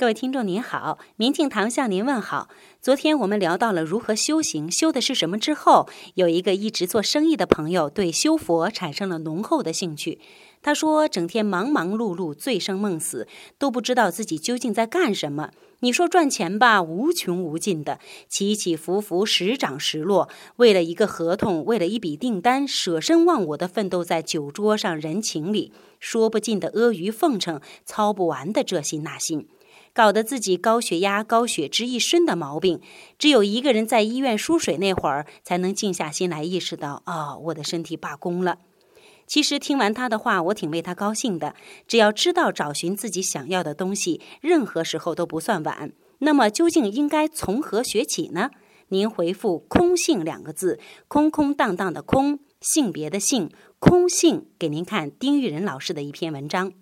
各位听众您好，明镜堂向您问好。昨天我们聊到了如何修行，修的是什么之后，有一个一直做生意的朋友对修佛产生了浓厚的兴趣。他说整天忙忙碌碌，醉生梦死，都不知道自己究竟在干什么。你说赚钱吧，无穷无尽的，起起伏伏，时涨时落，为了一个合同，为了一笔订单，舍身忘我的奋斗在酒桌上人情里，说不尽的阿谀奉承，操不完的这心那心，搞得自己高血压高血脂一身的毛病。只有一个人在医院输水那会儿才能静下心来意识到，我的身体罢工了。其实听完他的话，我挺为他高兴的。只要知道找寻自己想要的东西，任何时候都不算晚。那么究竟应该从何学起呢？您回复空性两个字，空空荡荡的空，性别的性，空性，给您看丁玉仁老师的一篇文章。